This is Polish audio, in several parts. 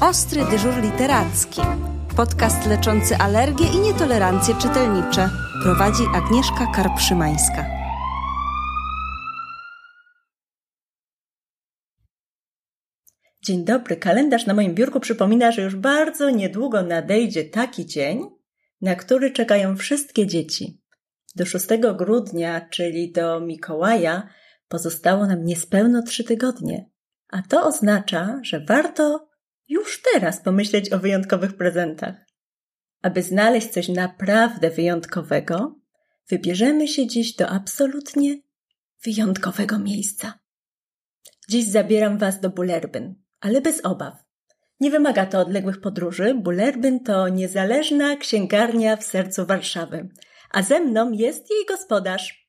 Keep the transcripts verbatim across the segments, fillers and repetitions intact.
Ostry dyżur literacki. Podcast leczący alergie i nietolerancje czytelnicze. Prowadzi Agnieszka Karp-Szymańska. Dzień dobry. Kalendarz na moim biurku przypomina, że już bardzo niedługo nadejdzie taki dzień, na który czekają wszystkie dzieci. Do szóstego grudnia, czyli do Mikołaja, pozostało nam niespełna trzy tygodnie. A to oznacza, że warto już teraz pomyśleć o wyjątkowych prezentach. Aby znaleźć coś naprawdę wyjątkowego, wybierzemy się dziś do absolutnie wyjątkowego miejsca. Dziś zabieram Was do Bullerbyn, ale bez obaw. Nie wymaga to odległych podróży. Bullerbyn to niezależna księgarnia w sercu Warszawy, a ze mną jest jej gospodarz,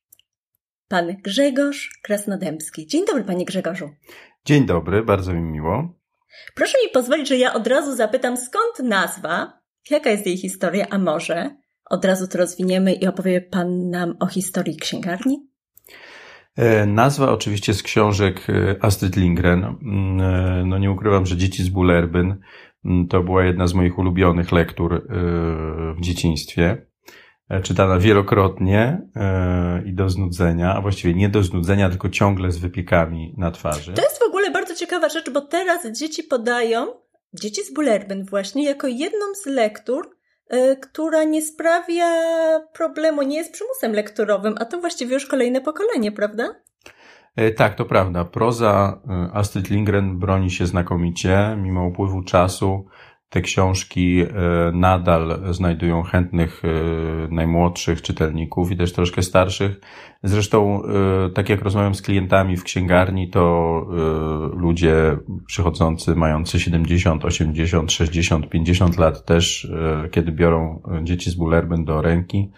pan Grzegorz Krasnodębski. Dzień dobry, panie Grzegorzu. Dzień dobry, bardzo mi miło. Proszę mi pozwolić, że ja od razu zapytam, skąd nazwa, jaka jest jej historia, a może od razu to rozwiniemy i opowie pan nam o historii księgarni? E, nazwa oczywiście z książek Astrid Lindgren. E, no nie ukrywam, że Dzieci z Bullerbyn to była jedna z moich ulubionych lektur e, w dzieciństwie. E, czytana wielokrotnie e, i do znudzenia, a właściwie nie do znudzenia, tylko ciągle z wypiekami na twarzy. To jest w ogóle bardzo ciekawa rzecz, bo teraz dzieci podają, dzieci z Bullerbyn właśnie, jako jedną z lektur, y, która nie sprawia problemu, nie jest przymusem lekturowym, a to właściwie już kolejne pokolenie, prawda? E, tak, to prawda. Proza y, Astrid Lindgren broni się znakomicie, mimo upływu czasu. Te książki nadal znajdują chętnych najmłodszych czytelników i też troszkę starszych. Zresztą, tak jak rozmawiam z klientami w księgarni, to ludzie przychodzący mający siedemdziesiąt, osiemdziesiąt, sześćdziesiąt, pięćdziesiąt lat też, kiedy biorą Dzieci z Bullerbyn do ręki,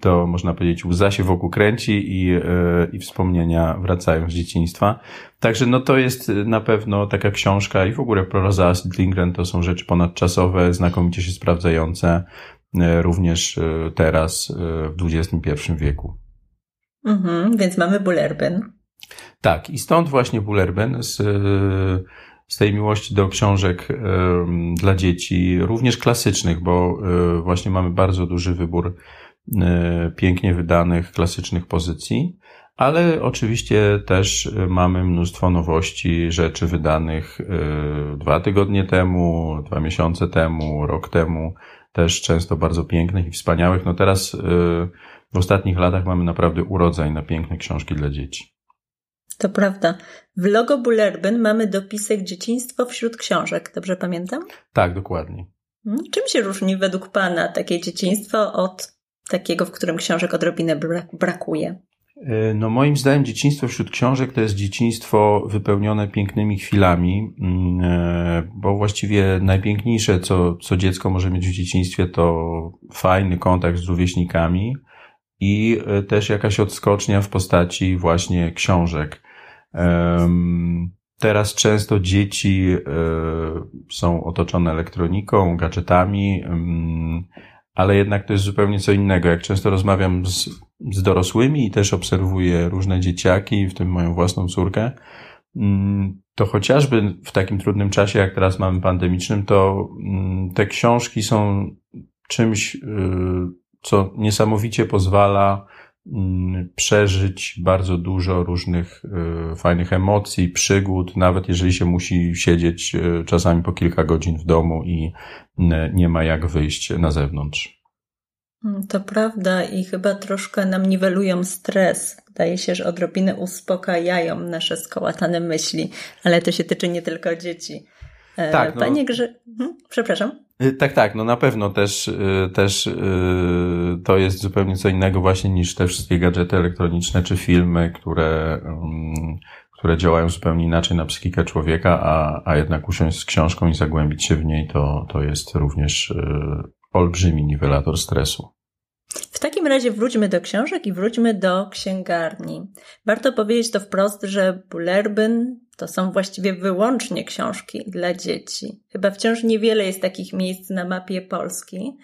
to można powiedzieć łza się wokół kręci i, i wspomnienia wracają z dzieciństwa. Także no to jest na pewno taka książka i w ogóle proza Astrid Lindgren to są rzeczy ponadczasowe, znakomicie się sprawdzające również teraz w dwudziestym pierwszym wieku. Mhm, więc mamy Bullerbyn. Tak, i stąd właśnie Bullerbyn z, z tej miłości do książek dla dzieci, również klasycznych, bo właśnie mamy bardzo duży wybór pięknie wydanych, klasycznych pozycji, ale oczywiście też mamy mnóstwo nowości, rzeczy wydanych dwa tygodnie temu, dwa miesiące temu, rok temu, też często bardzo pięknych i wspaniałych. No teraz w ostatnich latach mamy naprawdę urodzaj na piękne książki dla dzieci. To prawda. W logo Bullerbyn mamy dopisek Dzieciństwo wśród książek, dobrze pamiętam? Tak, dokładnie. Hmm? Czym się różni według pana takie dzieciństwo od takiego, w którym książek odrobinę brakuje? No moim zdaniem dzieciństwo wśród książek to jest dzieciństwo wypełnione pięknymi chwilami, bo właściwie najpiękniejsze, co, co dziecko może mieć w dzieciństwie, to fajny kontakt z rówieśnikami i też jakaś odskocznia w postaci właśnie książek. Teraz często dzieci są otoczone elektroniką, gadżetami, ale jednak to jest zupełnie co innego. Jak często rozmawiam z, z dorosłymi i też obserwuję różne dzieciaki, w tym moją własną córkę, to chociażby w takim trudnym czasie, jak teraz mamy pandemicznym, to te książki są czymś, co niesamowicie pozwala przeżyć bardzo dużo różnych fajnych emocji, przygód, nawet jeżeli się musi siedzieć czasami po kilka godzin w domu i nie ma jak wyjść na zewnątrz. To prawda i chyba troszkę nam niwelują stres. Wydaje się, że odrobinę uspokajają nasze skołatane myśli, ale to się tyczy nie tylko dzieci. Tak, Panie no... Grze... Przepraszam. Tak, tak, no na pewno też, też to jest zupełnie co innego właśnie niż te wszystkie gadżety elektroniczne czy filmy, które, które działają zupełnie inaczej na psychikę człowieka, a, a jednak usiąść z książką i zagłębić się w niej, to, to jest również olbrzymi niwelator stresu. W takim razie wróćmy do książek i wróćmy do księgarni. Warto powiedzieć to wprost, że Bullerbyn to są właściwie wyłącznie książki dla dzieci. Chyba wciąż niewiele jest takich miejsc na mapie Polski,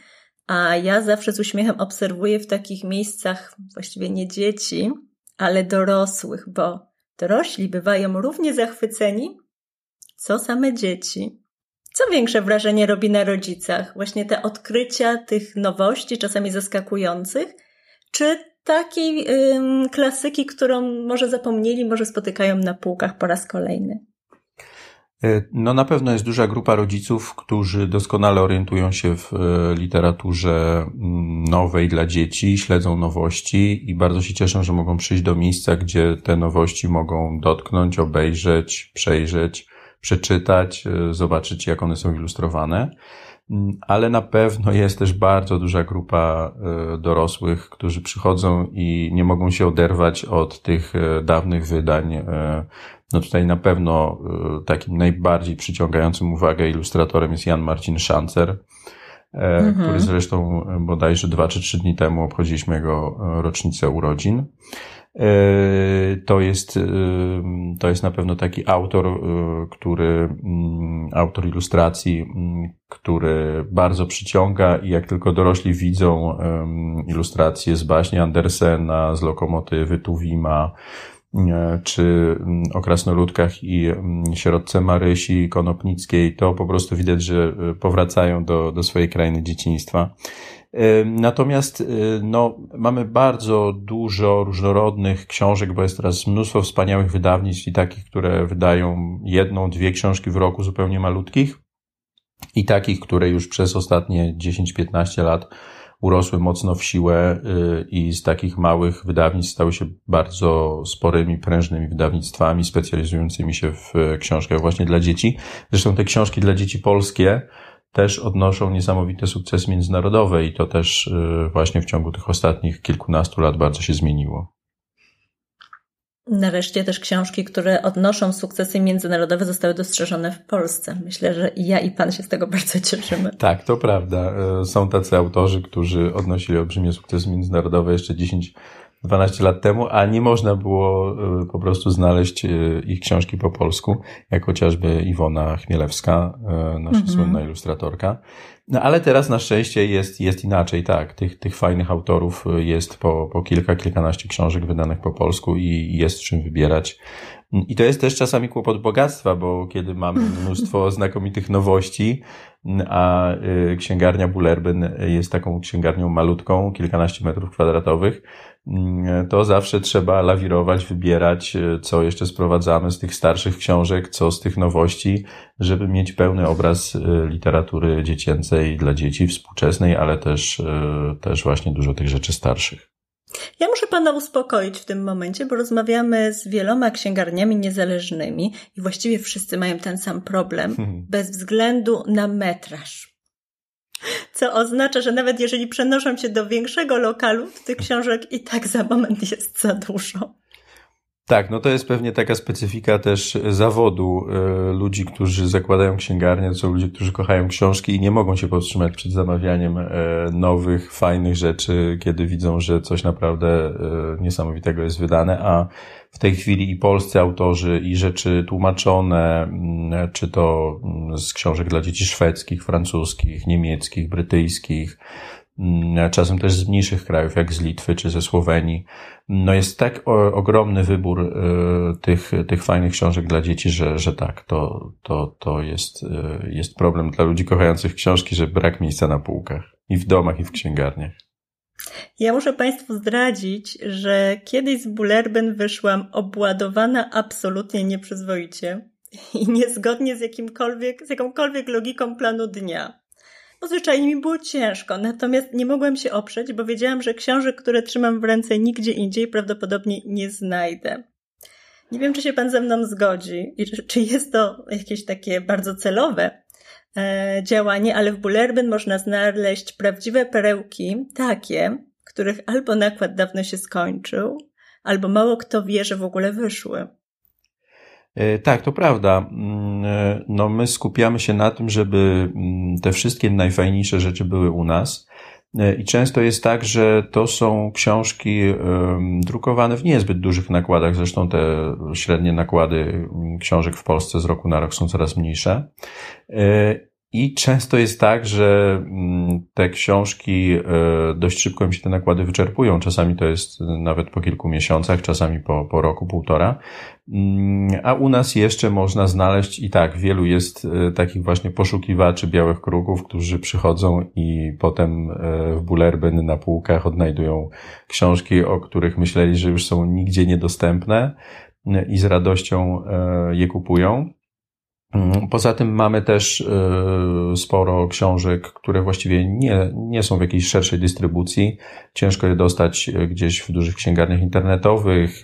a ja zawsze z uśmiechem obserwuję w takich miejscach właściwie nie dzieci, ale dorosłych, bo dorośli bywają równie zachwyceni, co same dzieci. Co większe wrażenie robi na rodzicach? Właśnie te odkrycia tych nowości, czasami zaskakujących, czy takiej ym, klasyki, którą może zapomnieli, może spotykają na półkach po raz kolejny? No na pewno jest duża grupa rodziców, którzy doskonale orientują się w literaturze nowej dla dzieci, śledzą nowości i bardzo się cieszą, że mogą przyjść do miejsca, gdzie te nowości mogą dotknąć, obejrzeć, przejrzeć, przeczytać, zobaczyć jak one są ilustrowane. Ale na pewno jest też bardzo duża grupa dorosłych, którzy przychodzą i nie mogą się oderwać od tych dawnych wydań. No tutaj na pewno takim najbardziej przyciągającym uwagę ilustratorem jest Jan Marcin Szancer, mhm. który zresztą bodajże dwa czy trzy dni temu obchodziliśmy jego rocznicę urodzin. To jest, to jest na pewno taki autor, który, autor ilustracji, który bardzo przyciąga i jak tylko dorośli widzą ilustracje z baśni Andersena, z Lokomotywy Tuwima, czy o krasnoludkach i sierotce Marysi Konopnickiej, to po prostu widać, że powracają do, do swojej krainy dzieciństwa. Natomiast no, mamy bardzo dużo różnorodnych książek, bo jest teraz mnóstwo wspaniałych wydawnictw i takich, które wydają jedną, dwie książki w roku zupełnie malutkich i takich, które już przez ostatnie dziesięć piętnaście lat urosły mocno w siłę i z takich małych wydawnictw stały się bardzo sporymi, prężnymi wydawnictwami specjalizującymi się w książkach właśnie dla dzieci. Zresztą te książki dla dzieci polskie też odnoszą niesamowite sukcesy międzynarodowe i to też właśnie w ciągu tych ostatnich kilkunastu lat bardzo się zmieniło. Nareszcie też książki, które odnoszą sukcesy międzynarodowe, zostały dostrzeżone w Polsce. Myślę, że i ja i pan się z tego bardzo cieszymy. Tak, to prawda. Są tacy autorzy, którzy odnosili olbrzymie sukcesy międzynarodowe jeszcze dziesięć dwanaście lat temu, a nie można było po prostu znaleźć ich książki po polsku, jak chociażby Iwona Chmielewska, nasza mhm. słynna ilustratorka. No ale teraz na szczęście jest, jest inaczej, tak. Tych, tych fajnych autorów jest po, po kilka, kilkanaście książek wydanych po polsku i jest czym wybierać. I to jest też czasami kłopot bogactwa, bo kiedy mamy mnóstwo znakomitych nowości, a księgarnia Bullerbyn jest taką księgarnią malutką, kilkanaście metrów kwadratowych, to zawsze trzeba lawirować, wybierać, co jeszcze sprowadzamy z tych starszych książek, co z tych nowości, żeby mieć pełny obraz literatury dziecięcej dla dzieci, współczesnej, ale też, też właśnie dużo tych rzeczy starszych. Ja muszę pana uspokoić w tym momencie, bo rozmawiamy z wieloma księgarniami niezależnymi i właściwie wszyscy mają ten sam problem, hmm. bez względu na metraż. Co oznacza, że nawet jeżeli przenoszą się do większego lokalu, tych książek i tak za moment jest za dużo. Tak, no to jest pewnie taka specyfika też zawodu y, ludzi, którzy zakładają księgarnię, to są ludzie, którzy kochają książki i nie mogą się powstrzymać przed zamawianiem y, nowych, fajnych rzeczy, kiedy widzą, że coś naprawdę y, niesamowitego jest wydane, a w tej chwili i polscy autorzy, i rzeczy tłumaczone, y, czy to z książek dla dzieci szwedzkich, francuskich, niemieckich, brytyjskich, czasem też z mniejszych krajów, jak z Litwy czy ze Słowenii. No jest tak o, ogromny wybór y, tych, tych fajnych książek dla dzieci, że, że tak, to, to, to jest, y, jest problem dla ludzi kochających książki, że brak miejsca na półkach i w domach, i w księgarniach. Ja muszę państwu zdradzić, że kiedyś z Bullerbyn wyszłam obładowana absolutnie nieprzyzwoicie i niezgodnie z, jakimkolwiek, z jakąkolwiek logiką planu dnia. Bo zwyczajnie mi było ciężko, natomiast nie mogłam się oprzeć, bo wiedziałam, że książek, które trzymam w ręce nigdzie indziej, prawdopodobnie nie znajdę. Nie wiem, czy się pan ze mną zgodzi i czy, czy jest to jakieś takie bardzo celowe e, działanie, ale w Bullerbyn można znaleźć prawdziwe perełki, takie, których albo nakład dawno się skończył, albo mało kto wie, że w ogóle wyszły. Tak, to prawda. No my skupiamy się na tym, żeby te wszystkie najfajniejsze rzeczy były u nas i często jest tak, że to są książki drukowane w niezbyt dużych nakładach, zresztą te średnie nakłady książek w Polsce z roku na rok są coraz mniejsze I często jest tak, że te książki, dość szybko im się te nakłady wyczerpują. Czasami to jest nawet po kilku miesiącach, czasami po, po roku, półtora. A u nas jeszcze można znaleźć i tak, wielu jest takich właśnie poszukiwaczy białych kruków, którzy przychodzą i potem w Bullerbyn na półkach odnajdują książki, o których myśleli, że już są nigdzie niedostępne i z radością je kupują. Poza tym mamy też sporo książek, które właściwie nie, nie są w jakiejś szerszej dystrybucji. Ciężko je dostać gdzieś w dużych księgarniach internetowych,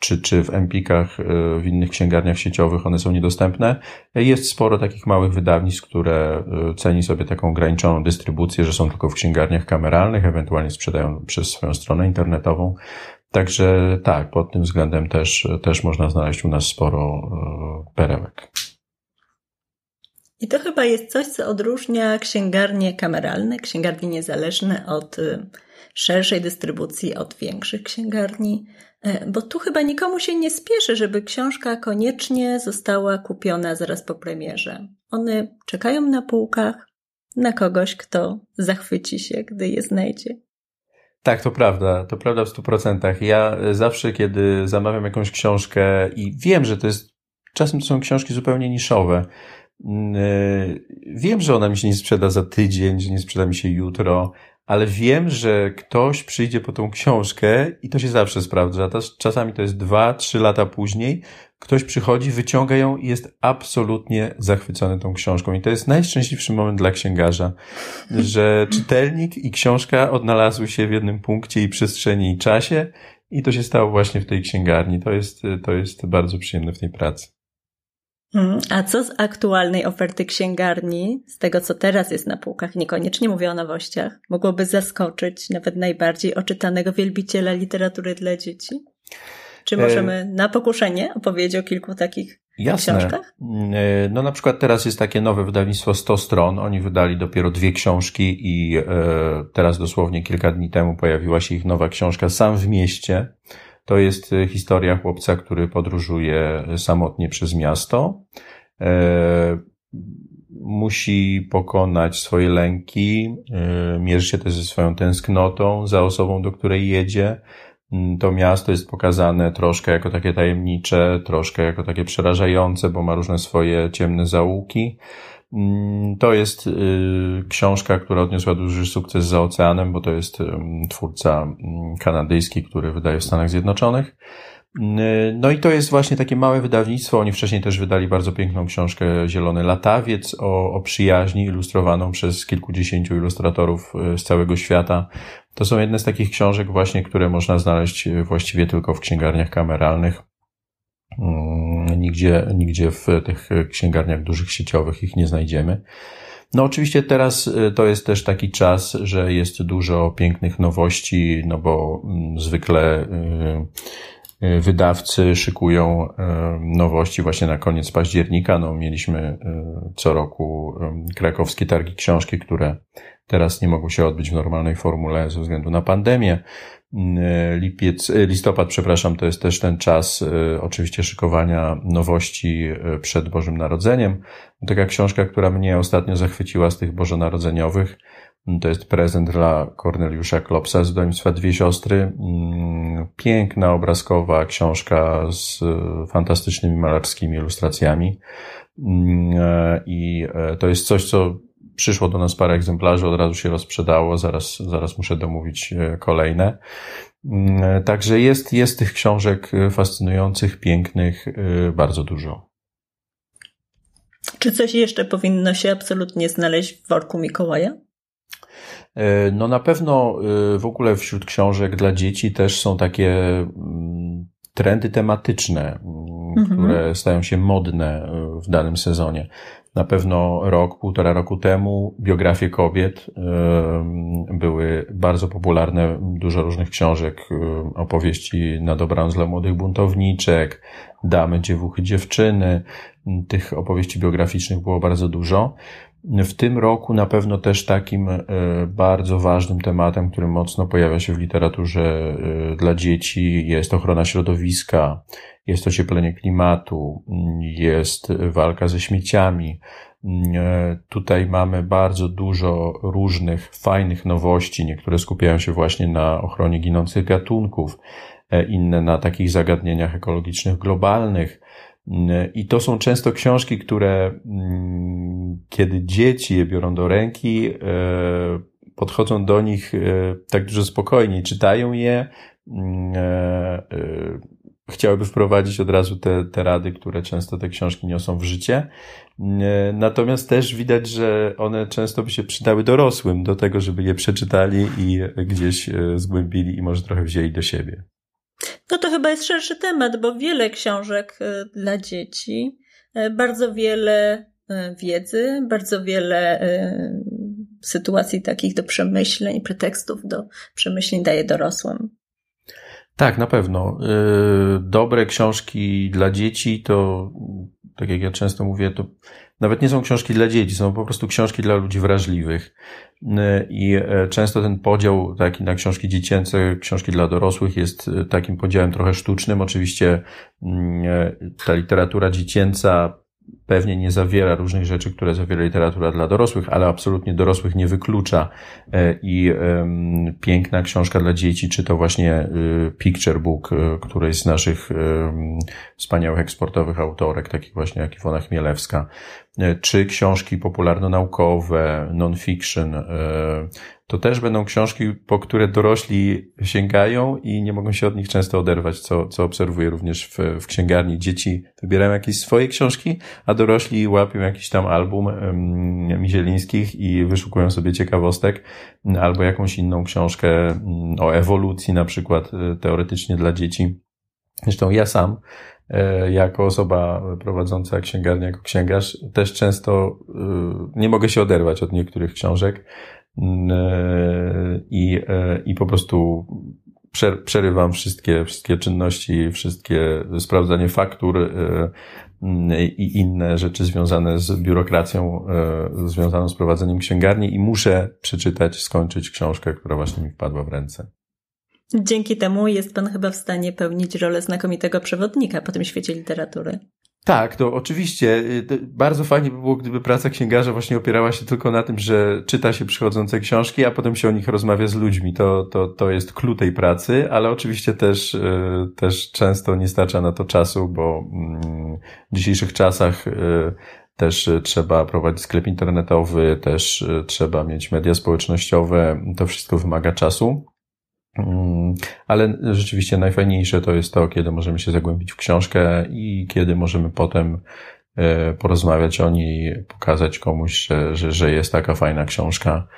czy, czy w Empikach, w innych księgarniach sieciowych one są niedostępne. Jest sporo takich małych wydawnictw, które ceni sobie taką ograniczoną dystrybucję, że są tylko w księgarniach kameralnych, ewentualnie sprzedają przez swoją stronę internetową. Także tak, pod tym względem też, też można znaleźć u nas sporo perełek. I to chyba jest coś, co odróżnia księgarnie kameralne, księgarnie niezależne od szerszej dystrybucji, od większych księgarni, bo tu chyba nikomu się nie spieszy, żeby książka koniecznie została kupiona zaraz po premierze. One czekają na półkach na kogoś, kto zachwyci się, gdy je znajdzie. Tak, to prawda, to prawda w stu procentach. Ja zawsze, kiedy zamawiam jakąś książkę i wiem, że to jest, czasem to są książki zupełnie niszowe, wiem, że ona mi się nie sprzeda za tydzień, że nie sprzeda mi się jutro, ale wiem, że ktoś przyjdzie po tą książkę i to się zawsze sprawdza. Czasami to jest dwa, trzy lata później, ktoś przychodzi, wyciąga ją i jest absolutnie zachwycony tą książką. I to jest najszczęśliwszy moment dla księgarza, że czytelnik i książka odnalazły się w jednym punkcie i przestrzeni i czasie i to się stało właśnie w tej księgarni. To jest, to jest bardzo przyjemne w tej pracy. A co z aktualnej oferty księgarni, z tego co teraz jest na półkach, niekoniecznie mówię o nowościach, mogłoby zaskoczyć nawet najbardziej oczytanego wielbiciela literatury dla dzieci? Czy możemy na pokuszenie opowiedzieć o kilku takich Jasne. książkach? No na przykład teraz jest takie nowe wydawnictwo sto stron. Oni wydali dopiero dwie książki i teraz dosłownie kilka dni temu pojawiła się ich nowa książka Sam w mieście. To jest historia chłopca, który podróżuje samotnie przez miasto. Musi pokonać swoje lęki, mierzy się też ze swoją tęsknotą za osobą, do której jedzie. To miasto jest pokazane troszkę jako takie tajemnicze, troszkę jako takie przerażające, bo ma różne swoje ciemne zaułki. To jest książka, która odniosła duży sukces za oceanem, bo to jest twórca kanadyjski, który wydaje w Stanach Zjednoczonych. No i to jest właśnie takie małe wydawnictwo. Oni wcześniej też wydali bardzo piękną książkę Zielony Latawiec o, o przyjaźni, ilustrowaną przez kilkudziesięciu ilustratorów z całego świata. To są jedne z takich książek właśnie, które można znaleźć właściwie tylko w księgarniach kameralnych. Nigdzie, nigdzie w tych księgarniach dużych sieciowych ich nie znajdziemy. No oczywiście teraz to jest też taki czas, że jest dużo pięknych nowości, no bo zwykle wydawcy szykują nowości właśnie na koniec października. No mieliśmy co roku krakowskie targi książki, które teraz nie mogą się odbyć w normalnej formule ze względu na pandemię. Lipiec, listopad, przepraszam, to jest też ten czas oczywiście szykowania nowości przed Bożym Narodzeniem. Taka książka, która mnie ostatnio zachwyciła z tych bożonarodzeniowych, to jest prezent dla Korneliusza Klopsa z wydawnictwa Dwie Siostry. Piękna, obrazkowa książka z fantastycznymi malarskimi ilustracjami i to jest coś, co przyszło do nas parę egzemplarzy, od razu się rozprzedało, zaraz, zaraz muszę domówić kolejne. Także jest, jest tych książek fascynujących, pięknych, bardzo dużo. Czy coś jeszcze powinno się absolutnie znaleźć w worku Mikołaja? No na pewno w ogóle wśród książek dla dzieci też są takie trendy tematyczne, mhm. które stają się modne w danym sezonie. Na pewno rok, półtora roku temu biografie kobiet były bardzo popularne, dużo różnych książek, opowieści na dobranoc dla młodych buntowniczek, damy, dziewuchy, dziewczyny, tych opowieści biograficznych było bardzo dużo. W tym roku na pewno też takim bardzo ważnym tematem, który mocno pojawia się w literaturze dla dzieci, jest ochrona środowiska, jest ocieplenie klimatu, jest walka ze śmieciami. Tutaj mamy bardzo dużo różnych fajnych nowości, niektóre skupiają się właśnie na ochronie ginących gatunków, inne na takich zagadnieniach ekologicznych, globalnych. I to są często książki, które kiedy dzieci je biorą do ręki, podchodzą do nich tak dużo spokojniej, czytają je, chciałyby wprowadzić od razu te, te rady, które często te książki niosą w życie. Natomiast też widać, że one często by się przydały dorosłym do tego, żeby je przeczytali i gdzieś zgłębili i może trochę wzięli do siebie. No to chyba jest szerszy temat, bo wiele książek dla dzieci, bardzo wiele wiedzy, bardzo wiele sytuacji takich do przemyśleń, pretekstów do przemyśleń daje dorosłym. Tak, na pewno. Dobre książki dla dzieci to, tak jak ja często mówię, to nawet nie są książki dla dzieci, są po prostu książki dla ludzi wrażliwych. I często ten podział taki na książki dziecięce, książki dla dorosłych jest takim podziałem trochę sztucznym. Oczywiście ta literatura dziecięca pewnie nie zawiera różnych rzeczy, które zawiera literatura dla dorosłych, ale absolutnie dorosłych nie wyklucza. I piękna książka dla dzieci, czy to właśnie Picture Book, którejś z naszych wspaniałych eksportowych autorek, takich właśnie jak Iwona Chmielewska, czy książki popularno-naukowe, non-fiction, to też będą książki, po które dorośli sięgają i nie mogą się od nich często oderwać, co, co obserwuję również w, w księgarni. Dzieci wybierają jakieś swoje książki, a dorośli łapią jakiś tam album um, Mizielińskich i wyszukują sobie ciekawostek albo jakąś inną książkę um, o ewolucji, na przykład teoretycznie dla dzieci. Zresztą ja sam, jako osoba prowadząca księgarnię, jako księgarz, też często nie mogę się oderwać od niektórych książek i, i po prostu przerywam wszystkie, wszystkie czynności, wszystkie sprawdzanie faktur i inne rzeczy związane z biurokracją, związaną z prowadzeniem księgarni i muszę przeczytać, skończyć książkę, która właśnie mi wpadła w ręce. Dzięki temu jest pan chyba w stanie pełnić rolę znakomitego przewodnika po tym świecie literatury. Tak, to oczywiście. Bardzo fajnie by było, gdyby praca księgarza właśnie opierała się tylko na tym, że czyta się przychodzące książki, a potem się o nich rozmawia z ludźmi. To, to, to jest clou tej pracy, ale oczywiście też, też często nie starcza na to czasu, bo w dzisiejszych czasach też trzeba prowadzić sklep internetowy, też trzeba mieć media społecznościowe. To wszystko wymaga czasu. Ale rzeczywiście najfajniejsze to jest to, kiedy możemy się zagłębić w książkę i kiedy możemy potem porozmawiać o niej, pokazać komuś, że, że, że jest taka fajna książka.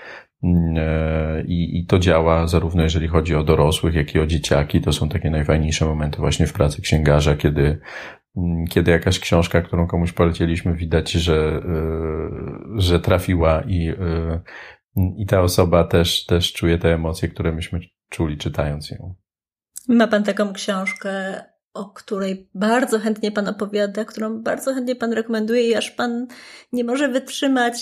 I, i to działa zarówno jeżeli chodzi o dorosłych, jak i o dzieciaki. To są takie najfajniejsze momenty właśnie w pracy księgarza, kiedy, kiedy jakaś książka, którą komuś poleciliśmy, widać, że, że trafiła i, i ta osoba też, też czuje te emocje, które myśmy czuli czytając ją. Ma pan taką książkę, o której bardzo chętnie pan opowiada, którą bardzo chętnie pan rekomenduje i aż pan nie może wytrzymać,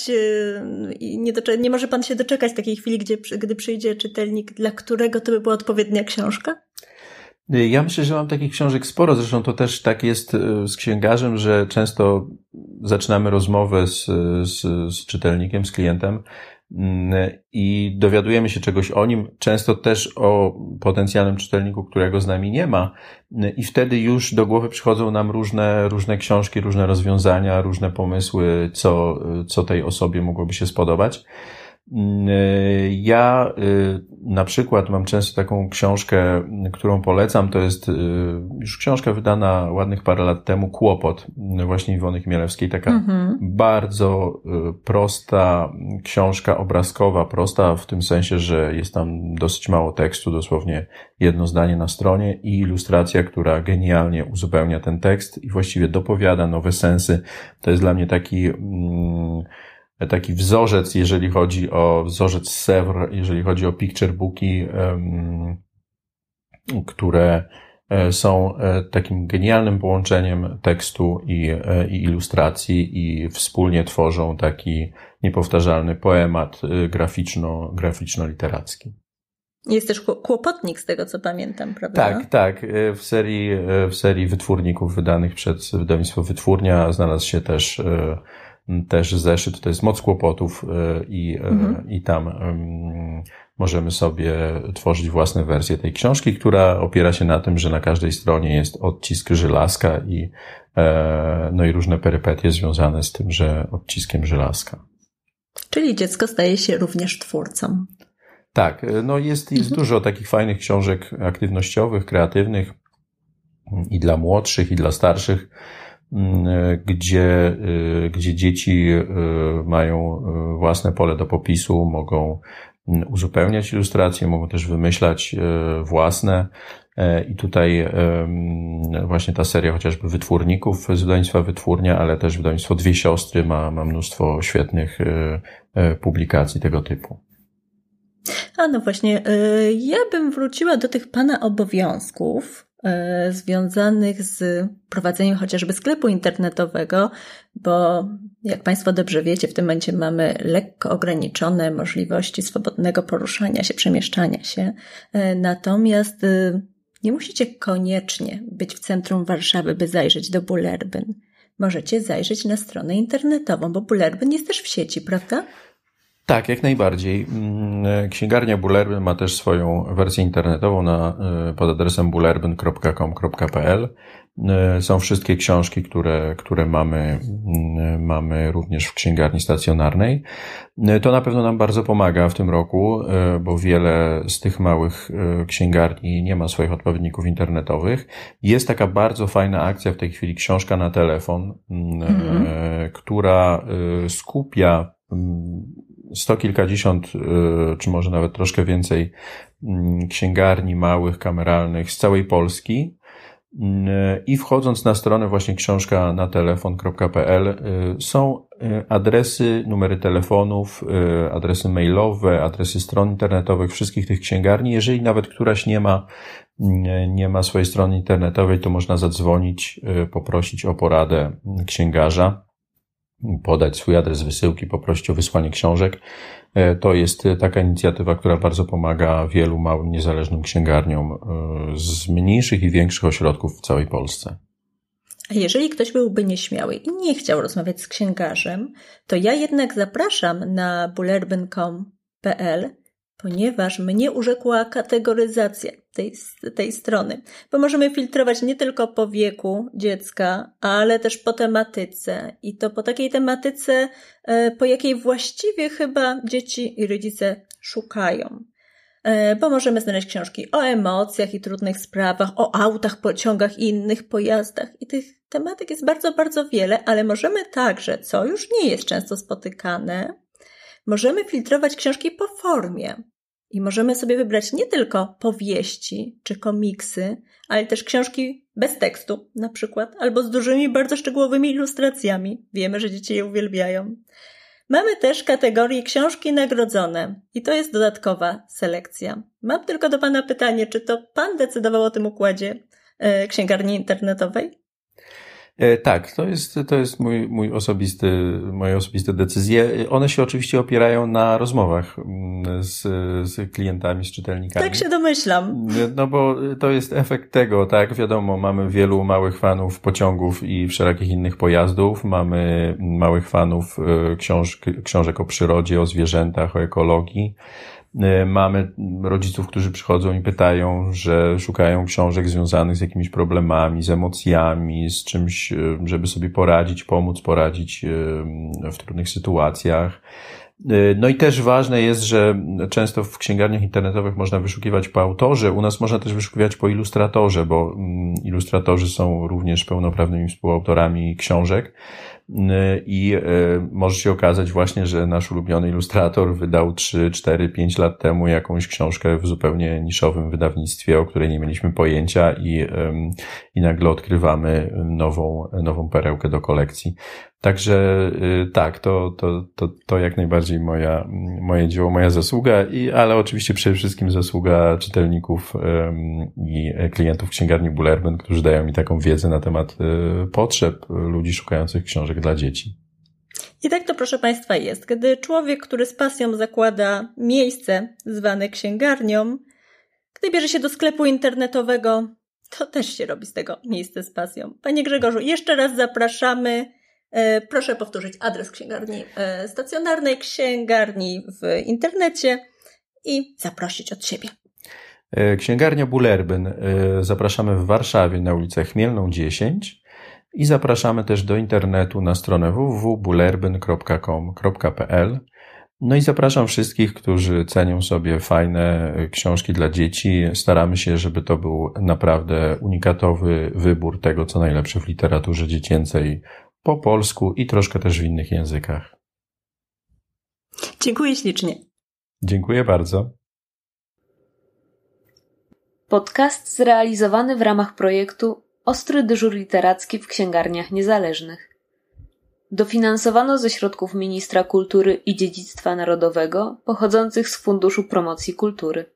nie, doczek- nie może pan się doczekać takiej chwili, gdzie, gdy przyjdzie czytelnik, dla którego to by była odpowiednia książka? Ja myślę, że mam takich książek sporo, zresztą to też tak jest z księgarzem, że często zaczynamy rozmowę z, z, z czytelnikiem, z klientem, i dowiadujemy się czegoś o nim, często też o potencjalnym czytelniku, którego z nami nie ma, i wtedy już do głowy przychodzą nam różne, różne książki, różne rozwiązania, różne pomysły, co, co tej osobie mogłoby się spodobać. Ja na przykład mam często taką książkę, którą polecam, to jest już książka wydana ładnych parę lat temu, Kłopot właśnie Iwony Chmielewskiej, taka mhm. bardzo prosta książka obrazkowa, prosta w tym sensie, że jest tam dosyć mało tekstu, dosłownie jedno zdanie na stronie i ilustracja, która genialnie uzupełnia ten tekst i właściwie dopowiada nowe sensy. To jest dla mnie taki... Mm, taki wzorzec, jeżeli chodzi o wzorzec Sevres, jeżeli chodzi o picture booki, um, które są takim genialnym połączeniem tekstu i, i ilustracji i wspólnie tworzą taki niepowtarzalny poemat graficzno, graficzno-literacki. Jest też Kłopotnik, z tego co pamiętam, prawda? Tak, tak. W serii, w serii wytwórników wydanych przez wydawnictwo Wytwórnia znalazł się też, też zeszyt, to jest Moc Kłopotów i, mhm. i tam możemy sobie tworzyć własne wersje tej książki, która opiera się na tym, że na każdej stronie jest odcisk żelazka i, no i różne perypetie związane z tym, że odciskiem żelazka. Czyli dziecko staje się również twórcą. Tak, no jest, jest mhm. dużo takich fajnych książek aktywnościowych, kreatywnych i dla młodszych, i dla starszych, gdzie, gdzie dzieci mają własne pole do popisu, mogą uzupełniać ilustracje, mogą też wymyślać własne i tutaj właśnie ta seria chociażby wytwórników z wydawnictwa Wytwórnia, ale też wydawnictwo Dwie Siostry ma, ma mnóstwo świetnych publikacji tego typu. A no właśnie, ja bym wróciła do tych Pana obowiązków związanych z prowadzeniem chociażby sklepu internetowego, bo jak Państwo dobrze wiecie, w tym momencie mamy lekko ograniczone możliwości swobodnego poruszania się, przemieszczania się. Natomiast nie musicie koniecznie być w centrum Warszawy, by zajrzeć do Bullerbyn. Możecie zajrzeć na stronę internetową, bo Bullerbyn jest też w sieci, prawda? Tak, jak najbardziej. Księgarnia Bullerbyn ma też swoją wersję internetową na, pod adresem bullerbyn kropka com kropka pe el. Są wszystkie książki, które, które mamy, mamy również w księgarni stacjonarnej. To na pewno nam bardzo pomaga w tym roku, bo wiele z tych małych księgarni nie ma swoich odpowiedników internetowych. Jest taka bardzo fajna akcja w tej chwili, książka na telefon, mm-hmm. która skupia sto kilkadziesiąt, czy może nawet troszkę więcej księgarni małych, kameralnych z całej Polski i wchodząc na stronę właśnie książkanatelefon kropka pe el są adresy, numery telefonów, adresy mailowe, adresy stron internetowych wszystkich tych księgarni. Jeżeli nawet któraś nie ma, nie ma swojej strony internetowej, to można zadzwonić, poprosić o poradę księgarza, podać swój adres wysyłki, poprosić o wysłanie książek. To jest taka inicjatywa, która bardzo pomaga wielu małym, niezależnym księgarniom z mniejszych i większych ośrodków w całej Polsce. A jeżeli ktoś byłby nieśmiały i nie chciał rozmawiać z księgarzem, to ja jednak zapraszam na bullerbyn kropka com kropka pe el, ponieważ mnie urzekła kategoryzacja tej, tej strony, bo możemy filtrować nie tylko po wieku dziecka, ale też po tematyce i to po takiej tematyce, po jakiej właściwie chyba dzieci i rodzice szukają, bo możemy znaleźć książki o emocjach i trudnych sprawach, o autach, pociągach i innych pojazdach i tych tematyk jest bardzo, bardzo wiele, ale możemy także, co już nie jest często spotykane, możemy filtrować książki po formie i możemy sobie wybrać nie tylko powieści czy komiksy, ale też książki bez tekstu na przykład, albo z dużymi, bardzo szczegółowymi ilustracjami. Wiemy, że dzieci je uwielbiają. Mamy też kategorię książki nagrodzone i to jest dodatkowa selekcja. Mam tylko do Pana pytanie, czy to Pan decydował o tym układzie yy, księgarni internetowej? Tak, to jest, to jest mój, mój osobisty, moje osobiste decyzje. One się oczywiście opierają na rozmowach z, z klientami, z czytelnikami. Tak się domyślam. No bo to jest efekt tego, tak? Wiadomo, mamy wielu małych fanów pociągów i wszelakich innych pojazdów. Mamy małych fanów książ, książek o przyrodzie, o zwierzętach, o ekologii. Mamy rodziców, którzy przychodzą i pytają, że szukają książek związanych z jakimiś problemami, z emocjami, z czymś, żeby sobie poradzić, pomóc poradzić w trudnych sytuacjach. No i też ważne jest, że często w księgarniach internetowych można wyszukiwać po autorze, u nas można też wyszukiwać po ilustratorze, bo ilustratorzy są również pełnoprawnymi współautorami książek i może się okazać właśnie, że nasz ulubiony ilustrator wydał trzy, cztery, pięć lat temu jakąś książkę w zupełnie niszowym wydawnictwie, o której nie mieliśmy pojęcia i, i nagle odkrywamy nową, nową perełkę do kolekcji. Także tak, to, to, to, to jak najbardziej moja, moje dzieło, moja zasługa, i, ale oczywiście przede wszystkim zasługa czytelników i klientów księgarni Bullerbyn, którzy dają mi taką wiedzę na temat potrzeb ludzi szukających książek dla dzieci. I tak to, proszę Państwa, jest. Gdy człowiek, który z pasją zakłada miejsce zwane księgarnią, gdy bierze się do sklepu internetowego, to też się robi z tego miejsce z pasją. Panie Grzegorzu, jeszcze raz zapraszamy. Proszę powtórzyć adres księgarni stacjonarnej, księgarni w internecie i zaprosić od siebie. Księgarnia Bullerbyn. Zapraszamy w Warszawie na ulicę Chmielną dziesięć i zapraszamy też do internetu na stronę w w w kropka bullerbyn kropka com kropka p l. No i zapraszam wszystkich, którzy cenią sobie fajne książki dla dzieci. Staramy się, żeby to był naprawdę unikatowy wybór tego, co najlepsze w literaturze dziecięcej po polsku i troszkę też w innych językach. Dziękuję ślicznie. Dziękuję bardzo. Podcast zrealizowany w ramach projektu Ostry dyżur literacki w księgarniach niezależnych. Dofinansowano ze środków Ministra Kultury i Dziedzictwa Narodowego pochodzących z Funduszu Promocji Kultury.